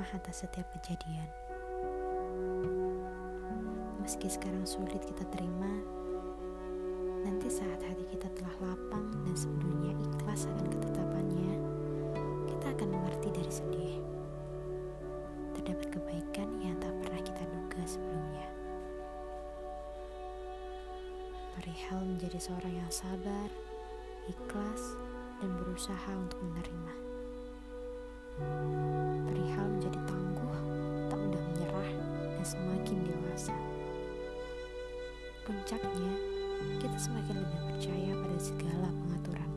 hikmah atas setiap kejadian. Meski sekarang sulit kita terima, nanti saat hati kita telah lapang dan sepenuhnya ikhlas akan ketetapannya, kita akan mengerti dari sedih. Terdapat kebaikan yang tak pernah kita duga sebelumnya. Perihal menjadi seorang yang sabar, ikhlas, dan berusaha untuk menerima. Perihal menjadi tangguh, tak mudah menyerah, dan semakin dewasa. Puncaknya, kita semakin lebih percaya pada segala pengaturan